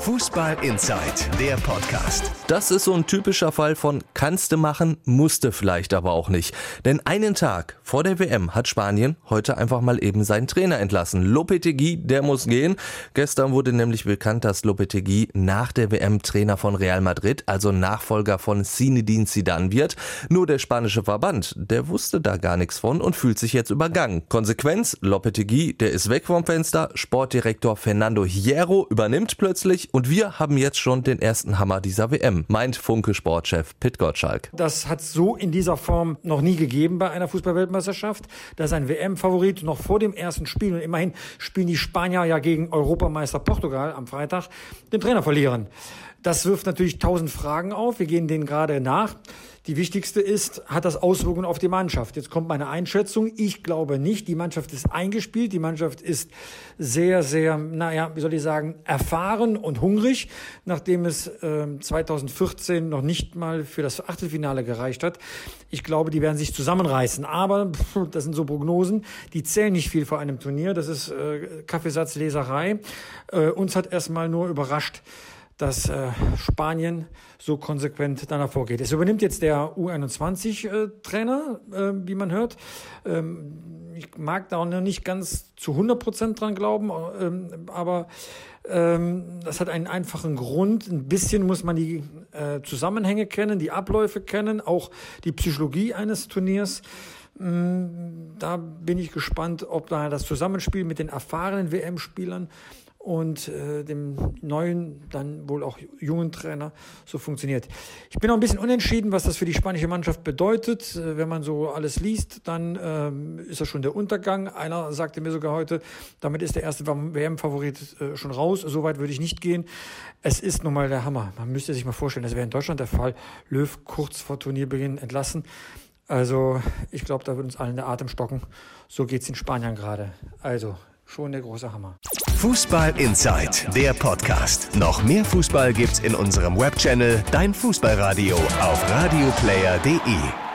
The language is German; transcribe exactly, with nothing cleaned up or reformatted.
Fußball Inside, der Podcast. Das ist so ein typischer Fall von kannste machen, musste vielleicht aber auch nicht. Denn einen Tag vor der W M hat Spanien heute einfach mal eben seinen Trainer entlassen. Lopetegui, der muss gehen. Gestern wurde nämlich bekannt, dass Lopetegui nach der W M Trainer von Real Madrid, also Nachfolger von Zinedine Zidane wird. Nur der spanische Verband, der wusste da gar nichts von und fühlt sich jetzt übergangen. Konsequenz, Lopetegui, der ist weg vom Fenster. Sportdirektor Fernando Hierro übernimmt plötzlich. Und wir haben jetzt schon den ersten Hammer dieser W M, meint Funke-Sportchef Pit Gottschalk. Das hat es so in dieser Form noch nie gegeben bei einer Fußball-Weltmeisterschaft. Da ist ein W M-Favorit noch vor dem ersten Spiel, und immerhin spielen die Spanier ja gegen Europameister Portugal am Freitag, den Trainer verlieren. Das wirft natürlich tausend Fragen auf. Wir gehen denen gerade nach. Die wichtigste ist, hat das Auswirkungen auf die Mannschaft? Jetzt kommt meine Einschätzung. Ich glaube nicht. Die Mannschaft ist eingespielt. Die Mannschaft ist sehr, sehr, naja, wie soll ich sagen, erfahren und hungrig, nachdem es äh, zweitausendvierzehn noch nicht mal für das Achtelfinale gereicht hat. Ich glaube, die werden sich zusammenreißen. Aber pff, das sind so Prognosen, die zählen nicht viel vor einem Turnier. Das ist äh, Kaffeesatzleserei. Äh, uns hat erstmal nur überrascht, dass äh, Spanien so konsequent danach vorgeht. Es übernimmt jetzt der U einundzwanzig-Trainer, äh, äh, wie man hört. Ähm, ich mag da auch noch nicht ganz zu hundert Prozent dran glauben, ähm, aber ähm, das hat einen einfachen Grund. Ein bisschen muss man die äh, Zusammenhänge kennen, die Abläufe kennen, auch die Psychologie eines Turniers. Ähm, da bin ich gespannt, ob da das Zusammenspiel mit den erfahrenen W M-Spielern und äh, dem neuen, dann wohl auch jungen Trainer so funktioniert. Ich bin auch ein bisschen unentschieden, was das für die spanische Mannschaft bedeutet. Äh, wenn man so alles liest, dann ähm, ist das schon der Untergang. Einer sagte mir sogar heute, damit ist der erste W M-Favorit äh, schon raus. Soweit würde ich nicht gehen. Es ist nun mal der Hammer. Man müsste sich mal vorstellen, das wäre in Deutschland der Fall. Löw kurz vor Turnierbeginn entlassen. Also ich glaube, da wird uns allen der Atem stocken. So geht es den Spaniern gerade. Also schon der große Hammer. Fußball Inside, der Podcast. Noch mehr Fußball gibt's in unserem Webchannel Dein Fußballradio auf radio player punkt de.